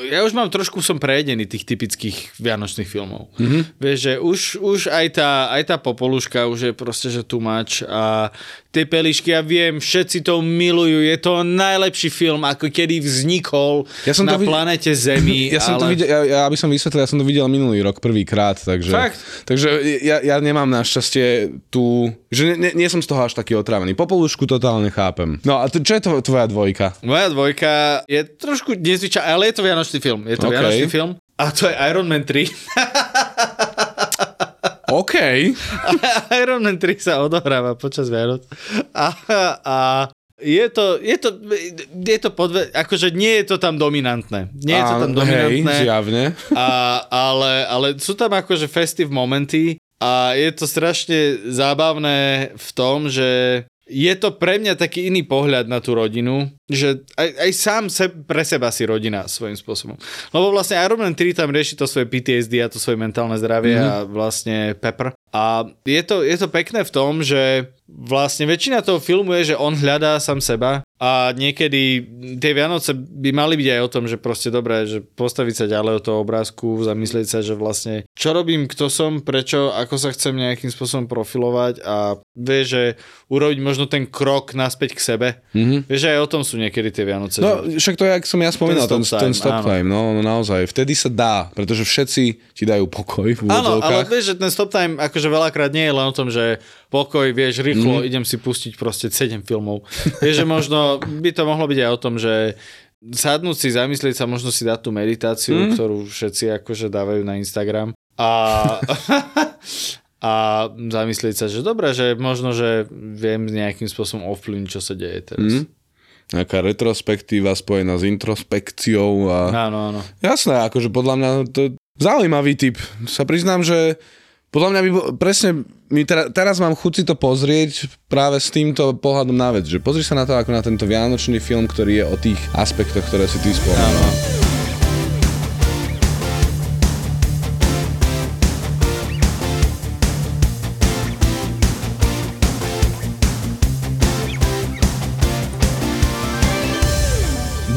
ja už mám trošku, som prejedený tých typických vianočných filmov. Mm-hmm. Vieš, že už, už aj, tá, aj tá popoluška už je proste, že tu má a tie pelíšky, ja viem, všetci to milujú, je to najlepší film, ako kedy vznikol ja som na vid- planete Zemi. Ja ale... som to videl, ja, ja, aby som vysvetlil, ja som to videl minulý rok prvýkrát, takže, takže ja, ja nemám našťastie tú, že ne, ne, nie som z toho až taký otrávený. Popolúšku totálne chápem. No a t- čo je to, tvoja dvojka? Moja dvojka je trošku nezvyčajná, ale je to vianočný film, je to okay. vianočný film. A to je Iron Man tri. OK. Iron Man tri sa odohráva počas Vianoc. A, a je to, je to, je to podve, akože nie je to tam dominantné. Nie je to tam dominantné. Hej, zjavne. A, ale, ale sú tam akože festive momenty a je to strašne zábavné v tom, že je to pre mňa taký iný pohľad na tú rodinu, že aj, aj sám se, pre seba si rodina svojím spôsobom. Lebo vlastne Iron Man tri tam rieši to svoje pé té es dé a to svoje mentálne zdravie mm-hmm. a vlastne Pepper. A je to, je to pekné v tom, že vlastne väčšina toho filmu je, že on hľadá sám seba a niekedy tie Vianoce by mali byť aj o tom, že proste dobré, že postaviť sa ďalej od toho obrázku, zamyslieť sa, že vlastne čo robím, kto som, prečo, ako sa chcem nejakým spôsobom profilovať a vie, že urobiť možno ten krok naspäť k sebe. Mm-hmm. Vieš, aj o tom sú niekedy tie Vianoce. No, že... však to je, ako som ja spomínal, ten stop ten, time, ten stop time no, no naozaj, vtedy sa dá, pretože všetci ti dajú pokoj v úvodzovkách. Áno, ale vieš, že ten stop time akože veľakrát nie je len o tom, že pokoj, vieš, rýchlo, mm. idem si pustiť proste sedem filmov. Vieš, že možno by to mohlo byť aj o tom, že sadnúť si, zamyslieť sa, možno si dať tú meditáciu, mm. ktorú všetci akože dávajú na Instagram. A, a zamyslieť sa, že dobré, že možno, že viem nejakým spôsobom ovplyvniť, čo sa deje teraz. Mm. Nejaká retrospektíva spojená s introspekciou. A... Áno, áno. Jasné, akože podľa mňa to je zaujímavý typ. Sa priznám, že podľa mňa by bol, presne, my teraz, teraz mám chuť si to pozrieť práve s týmto pohľadom na vec, že pozri sa na to ako na tento vianočný film, ktorý je o tých aspektoch, ktoré si ty spomenul.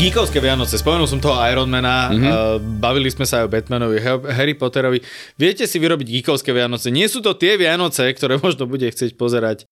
Geekovské Vianoce, spomenul som toho Ironmana, mm-hmm. uh, bavili sme sa aj o Batmanovi, Harry Potterovi. Viete si vyrobiť geekovské Vianoce? Nie sú to tie Vianoce, ktoré možno bude chcieť pozerať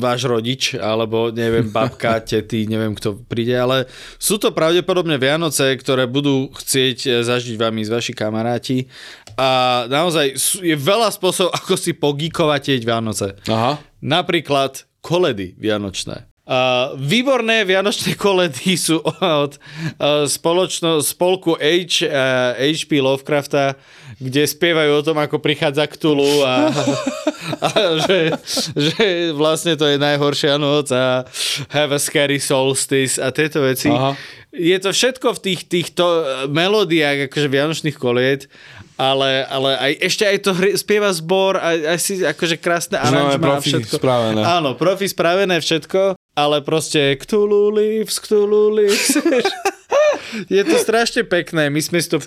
váš rodič, alebo neviem, babka, tety, neviem kto príde, ale sú to pravdepodobne Vianoce, ktoré budú chcieť zažiť vami z vaši kamaráti. A naozaj je veľa spôsobov, ako si pogíkovať Vianoce. Aha. Napríklad koledy vianočné. Uh, výborné vianočné koledy sú od uh, spoločno, spolku H, uh, há pé Lovecrafta, kde spievajú o tom, ako prichádza Cthulhu a, a, a že, že vlastne to je najhoršia noc a have a scary solstice a tieto veci. Aha. Je to všetko v tých, týchto melódiách akože vianočných koliet. Ale, ale aj, ešte aj to hry, spieva zbor a asi akože krásne aranžma a všetko. Spravené. Áno, profi spravené všetko, ale proste Cthulhu lives, Cthulhu lives. Je to strašne pekné. My sme si to,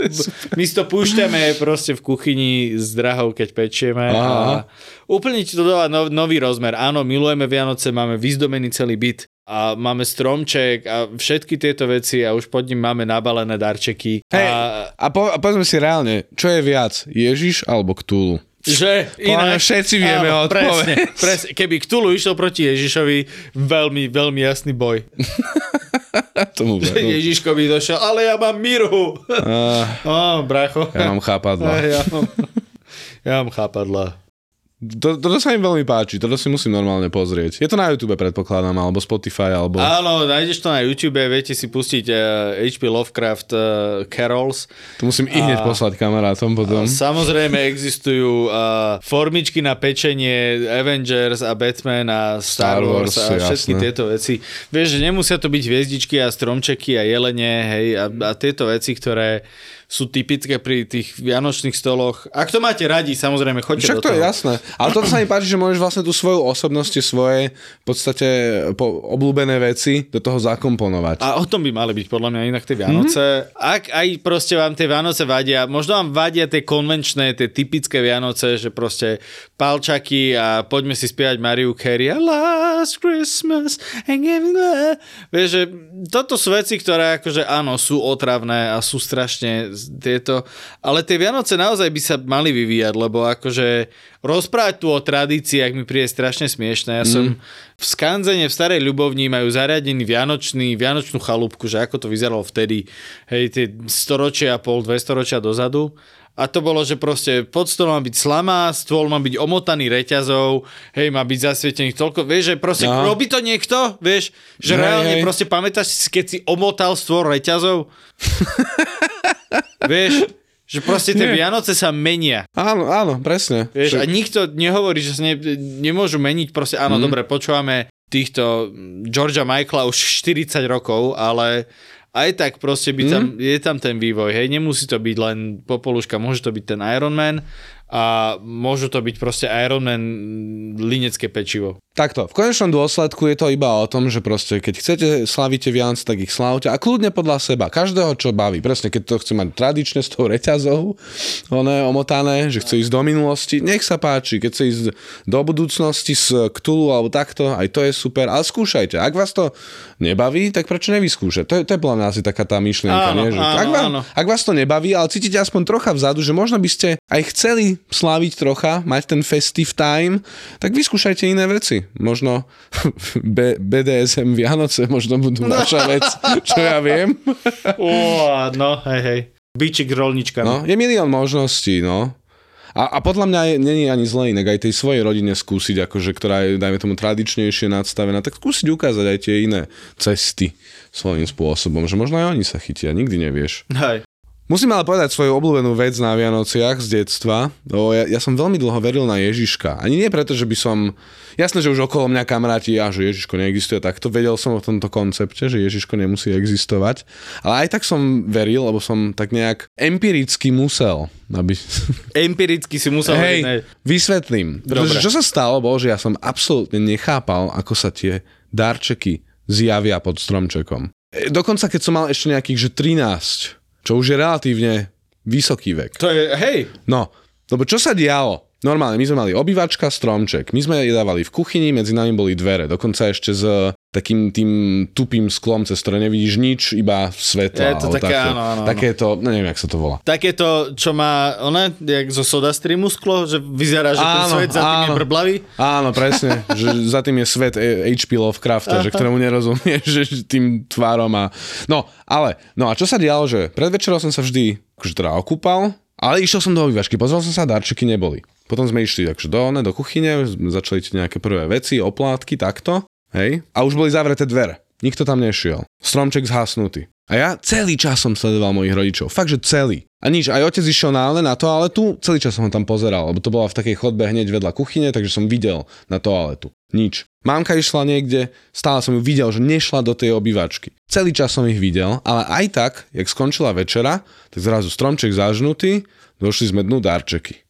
my si to púšťame proste v kuchyni s drahou, keď pečieme. Aha. A úplne ti to dáva no, nový rozmer. Áno, milujeme Vianoce, máme vyzdobený celý byt a máme stromček a všetky tieto veci a už pod ním máme nabalené darčeky. Hey, a a, po, a povedzme si reálne, čo je viac, Ježiš alebo Cthulhu? Že inak, všetci vieme áno, odpoveď. Presne, presne. Keby Cthulhu išiel proti Ježišovi, veľmi, veľmi jasný boj. Tomu že Ježiško by došiel, ale ja mám miru. Uh, oh, bracho. Ja mám chápadla. Ja mám, ja mám chápadla. To, toto sa im veľmi páči, toto si musím normálne pozrieť. Je to na YouTube, predpokladám, alebo Spotify, alebo... Áno, nájdeš to na YouTube, viete si pustiť há pé uh, Lovecraft uh, Carols. To musím i hneď poslať kamarátom potom. Samozrejme existujú uh, formičky na pečenie Avengers a Batman a Star, Star Wars, Wars a všetky jasné. Tieto veci. Vieš, že nemusia to byť hviezdičky a stromčeky a jelene, hej, a, a tieto veci, ktoré... sú typické pri tých vianočných stoloch. Ak to máte radi, samozrejme, choďte však do toho. Však to je jasné. Ale toto sa mi páči, že môžeš vlastne tú svoju osobnosť, svoje v podstate po, obľúbené veci do toho zakomponovať. A o tom by mali byť podľa mňa inak tie Vianoce. Mm-hmm. Ak aj proste vám tie Vianoce vadia, možno vám vadia tie konvenčné, tie typické Vianoce, že proste palčaky a poďme si spievať Mariah Carey a Last Christmas and give me... Vieš, že toto sú veci, ktoré akože áno, sú otravné a sú strašne tieto, ale tie Vianoce naozaj by sa mali vyvíjať, lebo akože rozprávať tu o tradíciách mi príde strašne smiešné. Ja som mm. v skanzene v Starej Ľubovni majú zariadený vianočný, vianočnú chalúbku, že ako to vyzeralo vtedy, hej, tie storočia a pol, dve storočia dozadu. A to bolo, že proste pod stolom má byť slama, stôl má byť omotaný reťazov, hej, má byť zasvietených toľko, vieš, že proste no. Robí to niekto, vieš, že hej, reálne hej. Proste pamätáš si, keď si omotal stôl reťazov? Vieš, Že proste tie Nie. Vianoce sa menia. Áno, áno, presne. Vieš, a nikto nehovorí, že sa ne, nemôžu meniť. Proste áno, mm. dobre, počúvame týchto Georgia Michaela už štyridsať rokov, ale aj tak proste by tam, mm. je tam ten vývoj. Hej, nemusí to byť len popoluška, môže to byť ten Iron Man a môžu to byť proste Iron Man linecké pečivo. Takto, v konečnom dôsledku je to iba o tom, že proste keď chcete slavíte Vianoce, tak ich slávte a kľudne podľa seba, každého čo baví. Presne, keď to chce mať tradične s tou reťazou, ono je omotané, že chce ísť do minulosti, nech sa páči, keď chce ísť do budúcnosti s Cthulhu alebo takto, aj to je super, ale skúšajte. Ak vás to nebaví, tak prečo nevyskúšať? To je, to je podľa mňa asi taká tá myšlienka, áno, nie? Že áno, ak, vám, ak vás to nebaví, ale cítite aspoň trocha vzadu, že možno by ste aj chceli sláviť trocha, mať ten festive time, tak vyskúšajte iné veci. Možno B- bé dé es em Vianoce, možno budú naša vec, čo ja viem. Ó, no, hej, hej. Bičik rolničkami. No, je milión možností, no. A, a podľa mňa je, není ani zle inak aj tej svojej rodine skúsiť, akože, ktorá je, dajme tomu, tradičnejšie nadstavená, tak skúsiť ukázať aj tie iné cesty svojím spôsobom, že možno aj oni sa chytia, nikdy nevieš. Hej. Musím ale povedať svoju obľúbenú vec na Vianociach z detstva. O, ja, ja som veľmi dlho veril na Ježiška. Ani nie preto, že by som... Jasné, že už okolo mňa kamaráti a že Ježiško neexistuje, tak to vedel som o tomto koncepte, že Ježiško nemusí existovať. Ale aj tak som veril, lebo som tak nejak empiricky musel. Aby... Empiricky si musel... Hej, ne... vysvetlím. Pretože čo sa stalo, bol, že ja som absolútne nechápal, ako sa tie darčeky zjavia pod stromčekom. Dokonca, keď som mal ešte nejakých, že trinásť... čo už je relatívne vysoký vek. To je, hej. No, lebo čo sa dialo? Normálne, my sme mali obývačka, stromček. My sme jedávali v kuchyni, medzi nami boli dvere. Dokonca ešte s takým tým tupým sklom, cez ktoré nevidíš nič, iba svetla. Je to také, áno, áno. Takéto, no neviem, jak sa to volá. Takéto, čo má, ona, jak zo Soda Streamu sklo, že vyzerá, že áno, ten svet za tým áno. je brblavý. Áno, presne, že za tým je svet há pé Lovecrafta, že ktorému nerozumieš, že tým tvárom a... No, ale, no a čo sa dialo, že pred večerom som sa vždy, akože teda okúpal, ale išiel som do obývačky, pozval som sa, darčeky neboli. Potom sme išli takže do, ne, do kuchyne, začali nejaké prvé veci, oplátky, takto. Hej? A už boli zavreté dvere. Nikto tam nešiel. Stromček zhasnutý. A ja celý čas som sledoval mojich rodičov. Fakt, že celý. A nič, aj otec išiel náhle na toaletu, celý čas som ho tam pozeral, lebo to bola v takej chodbe hneď vedľa kuchyne, takže som videl na toaletu. Nič. Mamka išla niekde, stále som ju videl, že nešla do tej obývačky. Celý čas som ich videl, ale aj tak, jak skončila večera, tak zrazu stromček zažnutý, došli sme dnu darčeky.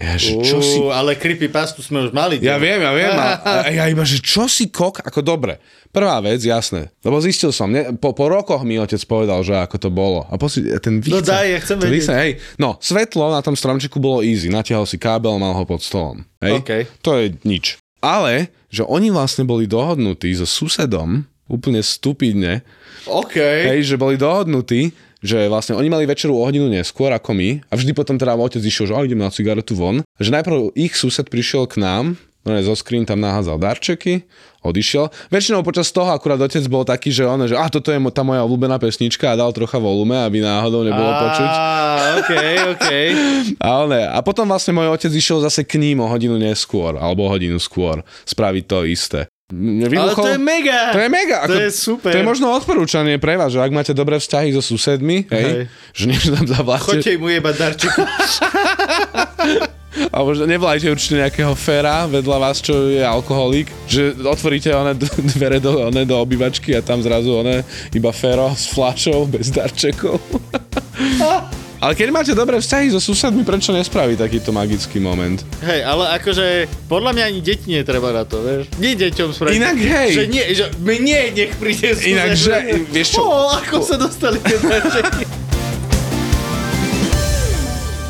Ja, že, čo Uú, si... ale creepypastu sme už mali. Ja viem, ja viem. A ja iba, že čo si kok? Ako dobre. Prvá vec, jasné. Lebo zistil som, ne, po, po rokoch mi otec povedal, že ako to bolo. A posledný, ten výchce. No daj, ja chcem vedieť. Výchce, hej. No, svetlo na tom stromčeku bolo easy. Natiahol si kábel, mal ho pod stolom. Hej. Okay. To je nič. Ale, že oni vlastne boli dohodnutí so susedom, úplne stupidne. OK. Hej, že boli dohodnutí, že vlastne oni mali večeru o hodinu neskôr ako my a vždy potom teda otec išiel, že idem na cigaretu von, že najprv ich sused prišiel k nám, no ne, zo skrín tam naházal darčeky, odišiel. Väčšinou počas toho akurát otec bol taký, že on, že a toto je tá moja obľúbená pesnička a dal trocha volume, aby náhodou nebolo a, počuť. Okay, okay. A, on, a potom vlastne môj otec išiel zase k ním o hodinu neskôr, alebo hodinu skôr, spraviť to isté. Vybuchol. Ale to je mega. To je mega. Ako, to je super. To je možno odporúčanie pre vás, že ak máte dobré vzťahy so susedmi, hej, hej. Že niečo tam zavláte. Choďte mu jebať darčeky. A možno nevolajte určite nejakého féra vedľa vás, čo je alkoholík, že otvoríte one dvere do, one do obývačky a tam zrazu one iba féro s fľašou bez darčekov. Ale keď máte dobré vzťahy so susedmi, prečo nespraviť takýto magický moment? Hej, ale akože podľa mňa ani deti netreba na to, vieš? Nie deťom spraviť. Inak hej. Že nie, že mne nech príde sused. Inak, že vieš čo? Ó, ako sa dostali tie darčeky.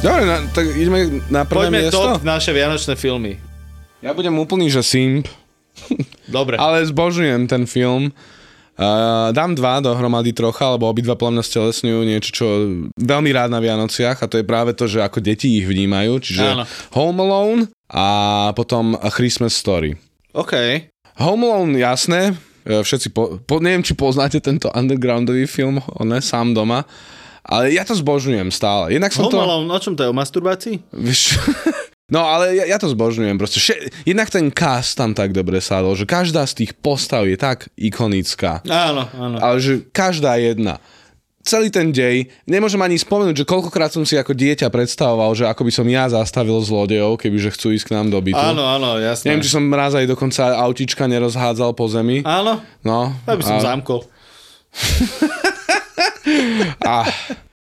Dobre, na, tak ideme na prvé miesto. Poďme top naše vianočné filmy. Ja budem úplný, že simp. Dobre. Ale zbožujem ten film. Uh, dám dva dohromady trocha, lebo obidva podľa mňa stelesňujú niečo, čo veľmi rád na Vianociach a to je práve to, že ako deti ich vnímajú, čiže áno. Home Alone a potom A Christmas Story. OK. Home Alone, jasné, všetci, po, po, neviem, či poznáte tento undergroundový film, ne, Sám doma, ale ja to zbožňujem stále. Jednak som Home to... Alone, o čom to je, o masturbácii? Víš... No, ale ja, ja to zbožňujem proste. Še- jednak ten cast tam tak dobre sádol, že každá z tých postav je tak ikonická. Áno, áno. Ale že každá jedna. celý ten dej, nemôžem ani spomenúť, že koľkokrát som si ako dieťa predstavoval, že ako by som ja zastavil zlodejov, kebyže chcú ísť k nám do bytu. Áno, áno, jasné. Neviem, či som raz aj dokonca autíčka nerozhádzal po zemi. Áno, no, ja by som a... zámkol. a...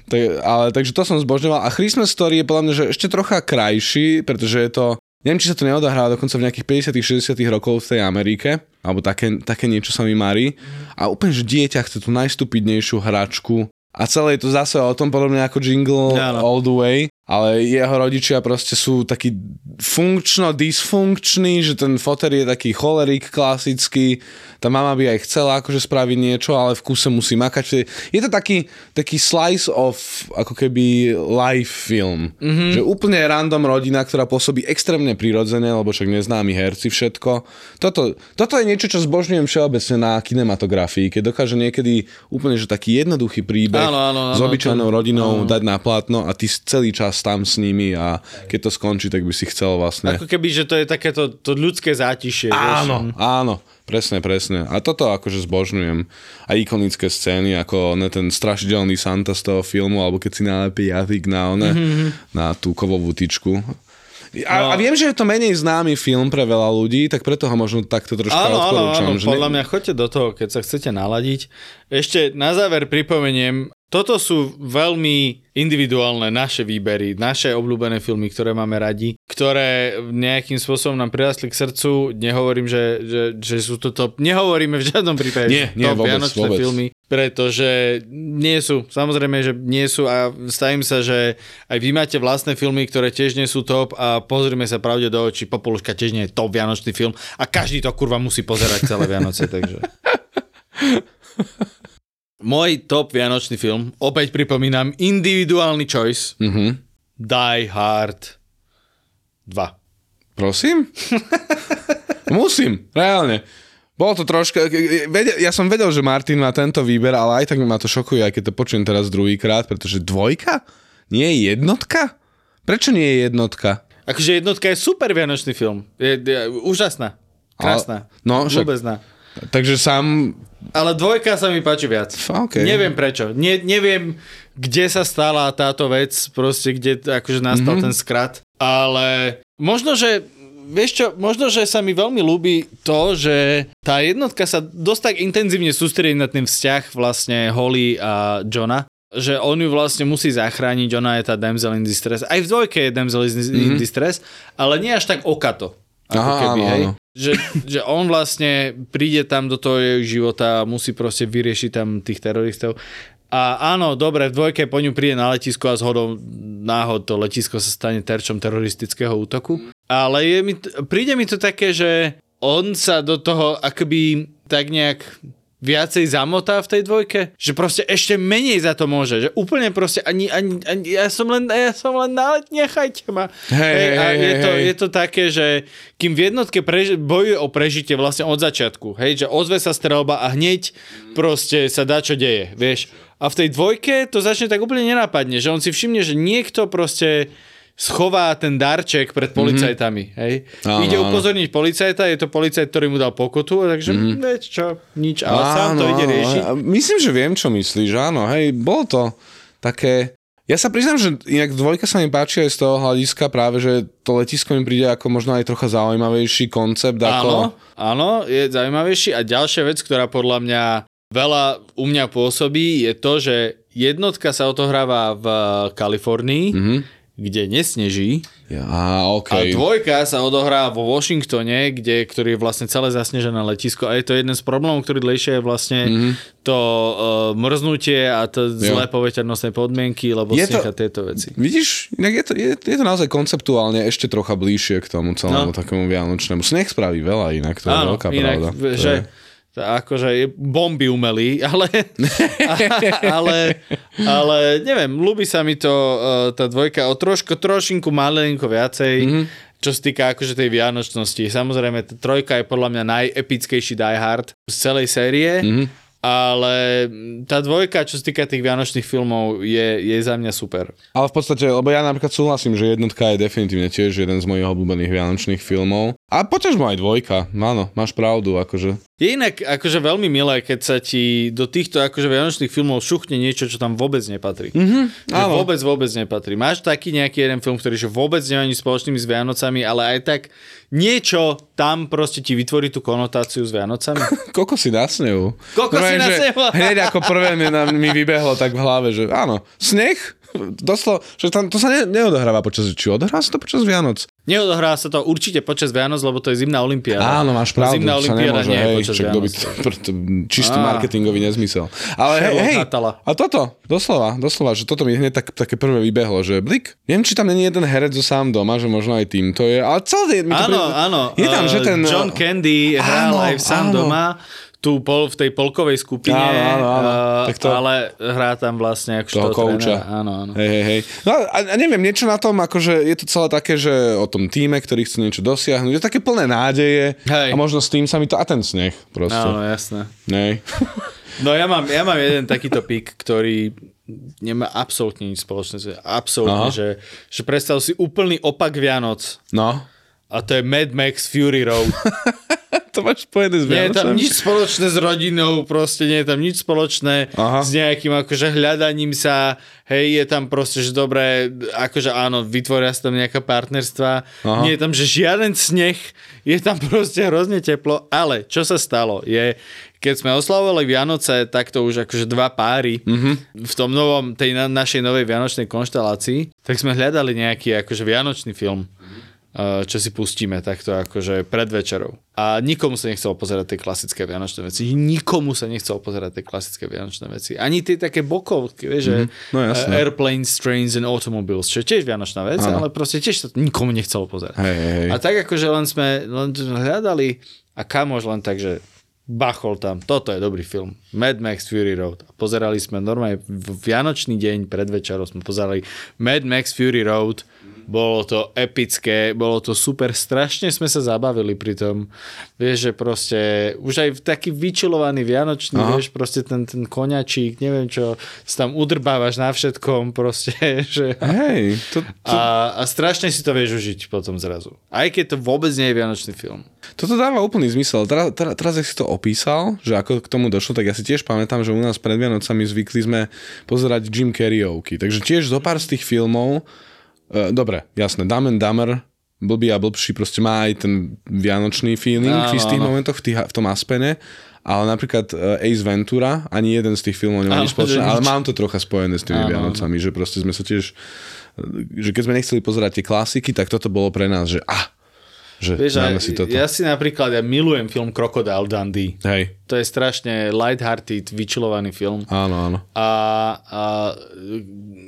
Tak, ale, takže to som zbožňoval. A Christmas Story je podľa mňa, že ešte trocha krajší, pretože je to, neviem, či sa to neodahrá dokonca v nejakých päťdesiatych šesťdesiatych rokov v tej Amerike, alebo také, také niečo sa mi marí. A úplne, že dieťa chce tú najstupidnejšiu hračku. A celé je to zase o tom podobne ako Jingle yeah, no. All the Way, ale jeho rodičia proste sú takí funkčno-dysfunkční, že ten foter je taký cholerik klasický, tá mama by aj chcela akože spraviť niečo, ale v kúse musí makať. Je to taký, taký slice of ako keby live film, mm-hmm. že úplne random rodina, ktorá pôsobí extrémne prirodzene, lebo však neznámi herci všetko. Toto, toto je niečo, čo zbožňujem všeobecne na kinematografii, keď dokáže niekedy úplne že taký jednoduchý príbeh Áno, áno, áno, s obyčajnou rodinou áno. dať na plátno a ty celý čas tam s nimi a keď to skončí, tak by si chcel vlastne... Ako keby, že to je takéto to ľudské zátišie. Áno, vieš? Áno, presne, presne. A toto akože zbožňujem. A ikonické scény, ako ne, ten strašidelný Santa z toho filmu, alebo keď si nalepí jazyk na one, mm-hmm. na tú kovovú tyčku. A, no. a viem, že je to menej známy film pre veľa ľudí, tak preto ho možno takto trošku odporúčam. Áno, áno, podľa mňa choďte do toho, keď sa chcete naladiť. Ešte na záver pripomeniem, toto sú veľmi individuálne naše výbery, naše obľúbené filmy, ktoré máme radi, ktoré nejakým spôsobom nám prirastli k srdcu. Nehovorím, že, že, že sú to top. Nehovoríme v žiadnom prípade nie, nie, top vôbec, vianočné vôbec. Filmy, pretože nie sú. Samozrejme, že nie sú a stavím sa, že aj vy máte vlastné filmy, ktoré tiež nie sú top a pozrime sa pravde do očí. Popoluška tiež nie je top vianočný film a každý to kurva musí pozerať celé Vianoce, takže... Môj top vianočný film, opäť pripomínam, individuálny choice, mm-hmm. Die Hard dva. Prosím? Musím, reálne. Bolo to troška... Ja som vedel, že Martin má tento výber, ale aj tak ma to šokuje, aj keď to počujem teraz druhýkrát, pretože dvojka? Nie je jednotka? Prečo nie je jednotka? Akože jednotka je super vianočný film. Je, je úžasná, krásna, ale, no, vôbecná. Takže sám... Ale dvojka sa mi páči viac. Okay. Neviem prečo. Ne, neviem, kde sa stala táto vec, proste kde akože nastal mm-hmm. ten skrat. Ale možno, že vieš čo, možno, že sa mi veľmi ľúbi to, že tá jednotka sa dosť tak intenzívne sústredí na ten vzťah vlastne Holly a Johna, že on ju vlastne musí zachrániť, ona je tá damsel in distress. Aj v dvojke je damsel in mm-hmm. distress, ale nie až tak okato. Ako Aha, keby, áno, hej. Áno. Že, že on vlastne príde tam do toho jej života a musí proste vyriešiť tam tých teroristov. A áno, dobre, v dvojke po ňu príde na letisko a zhodou náhod to letisko sa stane terčom teroristického útoku. Ale je mi, príde mi to také, že on sa do toho akoby tak nejak viacej zamotá v tej dvojke, že proste ešte menej za to môže, že úplne proste ani, ani, ani ja som len, ja som len na let, nechajte ma. Hej, hej, hej, a je, hej, to, hej. je to také, že kým v jednotke preži- bojuje o prežitie vlastne od začiatku, hej, že ozve sa streľba a hneď proste sa dá čo deje, vieš. A v tej dvojke to začne tak úplne nenápadne, že on si všimne, že niekto proste schová ten darček pred policajtami. Mm-hmm. Hej. Áno, ide upozorniť áno. policajta, je to policajt, ktorý mu dal pokutu, takže mm-hmm. vieš čo, nič, ale áno, sám to ide riešiť. Myslím, že viem, čo myslíš, áno, hej, bolo to také... Ja sa priznám, že inak dvojka sa mi páči aj z toho hľadiska práve, že to letisko mi príde ako možno aj trocha zaujímavejší koncept. Ako... Áno, áno, je zaujímavejší a ďalšia vec, ktorá podľa mňa veľa u mňa pôsobí, je to, že jednotka sa odohráva v Kalifornii, mm-hmm. kde nesneží. Ja, okay. A dvojka sa odohrá vo Washingtone, kde, ktorý je vlastne celé zasnežené letisko. A je to jeden z problémov, ktorý dlejšie je vlastne mm-hmm. to uh, mrznutie a to zlé poveternostné podmienky, lebo snecha tieto veci. Vidíš, inak je to, je, je to naozaj konceptuálne ešte trocha bližšie k tomu celému no. takému vianočnému. Sneh spraví veľa inak, to je áno, veľká inak, pravda. Že... akože bomby umelí, ale, ale, ale neviem, ľúbi sa mi to tá dvojka o trošku, trošinku malinko viacej, mm-hmm. čo sa týka akože tej vianočnosti. Samozrejme, trojka je podľa mňa najepickejší Die Hard z celej série, mm-hmm. ale tá dvojka, čo sa týka tých vianočných filmov, je, je za mňa super. Ale v podstate, lebo ja napríklad súhlasím, že jednotka je definitívne tiež jeden z mojich obľúbených vianočných filmov. A poťažmo aj dvojka, áno, máš pravdu, akože... Je inak akože veľmi milé, keď sa ti do týchto akože vianočných filmov šuchne niečo, čo tam vôbec nepatrí. Mm-hmm, áno. Vôbec, vôbec nepatrí. Máš taký nejaký jeden film, ktorý že vôbec nemá nič spoločnými s Vianocami, ale aj tak niečo tam proste ti vytvorí tú konotáciu s Vianocami. Koko si nasnejú. Koko si nasnejú. Hneď ako prvé mi, mi vybehlo tak v hlave, že áno, sneh? Doslo, že tam, to sa ne, neodohráva počas, či odohrá sa to počas Vianoc? Neodohrá sa to určite počas Vianoc, lebo to je Zimná olympiáda. Áno, máš pravdu, Zimná olympiáda nie je počas Vianoc. Čistý marketingový nezmysel. Ale hej, hej, a toto, doslova, doslova, že toto mi hneď tak, také prvé vybehlo, že blik, neviem, či tam není jeden herec zo sám doma, že možno aj tým to je, ale celé... Áno, áno, je tam, že ten, John Candy hral áno, aj v sám áno. doma. Tu pol, v tej polkovej skupine, áno, áno, áno. Uh, to... ale hrá tam vlastne akože toho kouča. Áno, áno. Hej, hej, hej. No a neviem, niečo na tom, akože je to celé také, že o tom týme, ktorý chce niečo dosiahnuť, je také plné nádeje hej. A možno s tým sa mi to... A ten sneh proste. Áno, jasné. Nej. No ja mám, ja mám jeden takýto pík, ktorý nemá absolútne nič spoločné. Absolútne, že, že predstav si úplný opak Vianoc. No. A to je Mad Max Fury Road. To máš spojené s Vianocami. Nie je tam nič spoločné s rodinou, proste nie je tam nič spoločné aha. s nejakým akože hľadaním sa, hej, je tam proste, že dobré, akože áno, vytvoria sa tam nejaká partnerstva, aha. nie je tam, že žiaden sneh, je tam proste hrozne teplo, ale čo sa stalo je, keď sme oslavovali Vianoce, tak to už akože dva páry mm-hmm. v tom novom, tej na, našej novej vianočnej konštelácii, tak sme hľadali nejaký akože vianočný film. Čo si pustíme takto akože pred večerou. A nikomu sa nechcelo pozerať tie klasické vianočné veci. Nikomu sa nechcelo pozerať tie klasické vianočné veci. Ani tie také bokovky, vieš, mm-hmm. no, uh, Airplanes, Trains and Automobiles, čo je tiež vianočná vec, ano. Ale proste tiež sa nikomu nechcelo pozerať. Hej, hej. A tak akože len sme len hľadali a kamož len tak, že bachol tam, toto je dobrý film. Mad Max Fury Road. A pozerali sme normálne v vianočný deň pred večerou sme pozerali Mad Max Fury Road. Bolo to epické, bolo to super, strašne sme sa zabavili pri tom. Vieš, že proste, už aj taký vyčilovaný vianočný, aha. vieš, proste ten, ten koňačík, neviem čo, sa tam udrbávaš na všetkom, proste, že... Hej, to, to... A, a strašne si to vieš užiť potom zrazu. Aj keď to vôbec nie je vianočný film. Toto dáva úplný zmysel. Teraz, teraz, teraz jak si to opísal, že ako k tomu došlo, tak ja si tiež pamätám, že u nás pred Vianocami zvykli sme pozerať Jim Carreyovky. Takže tiež zo pár z tých filmov dobre, jasné, Dumb and Dumber, blbý a blbší, proste má aj ten vianočný feeling no, v istých no. momentoch, v, tých, v tom Aspene, ale napríklad Ace Ventura, ani jeden z tých filmov nemá nič spoločné, ale mám to trocha spojené s tými no, Vianocami, no. že proste sme sa tiež, že keď sme nechceli pozerať tie klasiky, tak toto bolo pre nás, že ah, že vieš, dáme si toto. Ja si napríklad, ja milujem film Crocodile Dundee. Hej. To je strašne light-hearted, vyčilovaný film. Áno, áno. A, a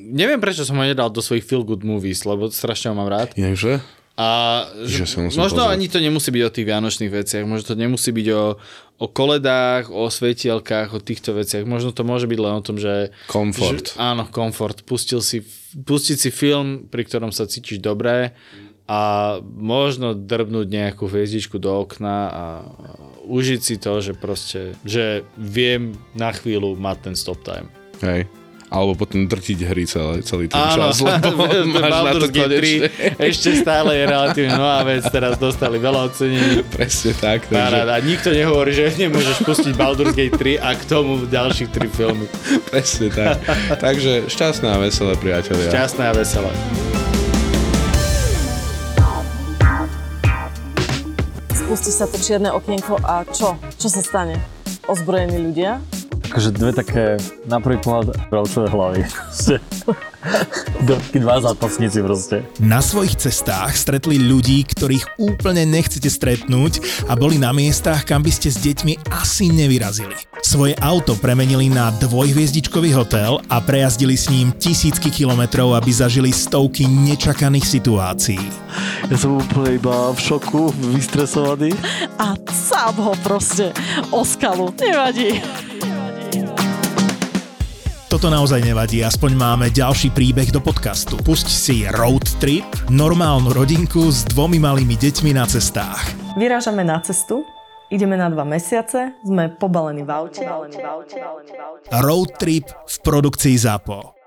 neviem, prečo som ho nedal do svojich feel-good movies, lebo strašne ho mám rád. Jakže? A že možno pozrieť. Ani to nemusí byť o tých vianočných veciach, možno to nemusí byť o, o koledách, o svetielkách, o týchto veciach. Možno to môže byť len o tom, že... Komfort. Že, áno, komfort. Pustil si, pustiť si film, pri ktorom sa cítiš dobré, a možno drbnúť nejakú hviezdičku do okna a užiť si to, že proste, že viem na chvíľu mať ten stop time. Hej. Alebo potom drtiť hry celý, celý ten áno, čas. Lebo Baldur's Gate tri ešte stále je relatívne nová vec, teraz dostali veľa ocenení. Presne tak. Takže... A nikto nehovorí, že nemôžeš pustiť Baldur's Gate tri a k tomu ďalších tri filmy. Presne tak. Takže šťastné a veselé, priatelia. Šťastné a veselé. Pustí sa to čierne okienko a čo? Čo sa stane? Ozbrojení ľudia? Takže dve také, na prvý pohľad, pravcové hlavy. Dva zápasníci proste. Na svojich cestách stretli ľudí, ktorých úplne nechcete stretnúť a boli na miestach, kam by ste s deťmi asi nevyrazili. Svoje auto premenili na dvojhviezdičkový hotel a prejazdili s ním tisícky kilometrov, aby zažili stovky nečakaných situácií. Ja som úplne iba v šoku, vystresovaný. A cáp ho proste o skalu. Nevadí. Toto naozaj nevadí, aspoň máme ďalší príbeh do podcastu. Pusť si Roadtrip, normálnu rodinku s dvomi malými deťmi na cestách. Vyrážame na cestu. Ideme na dva mesiace, sme pobalení v aute. Roadtrip v produkcii Zapo.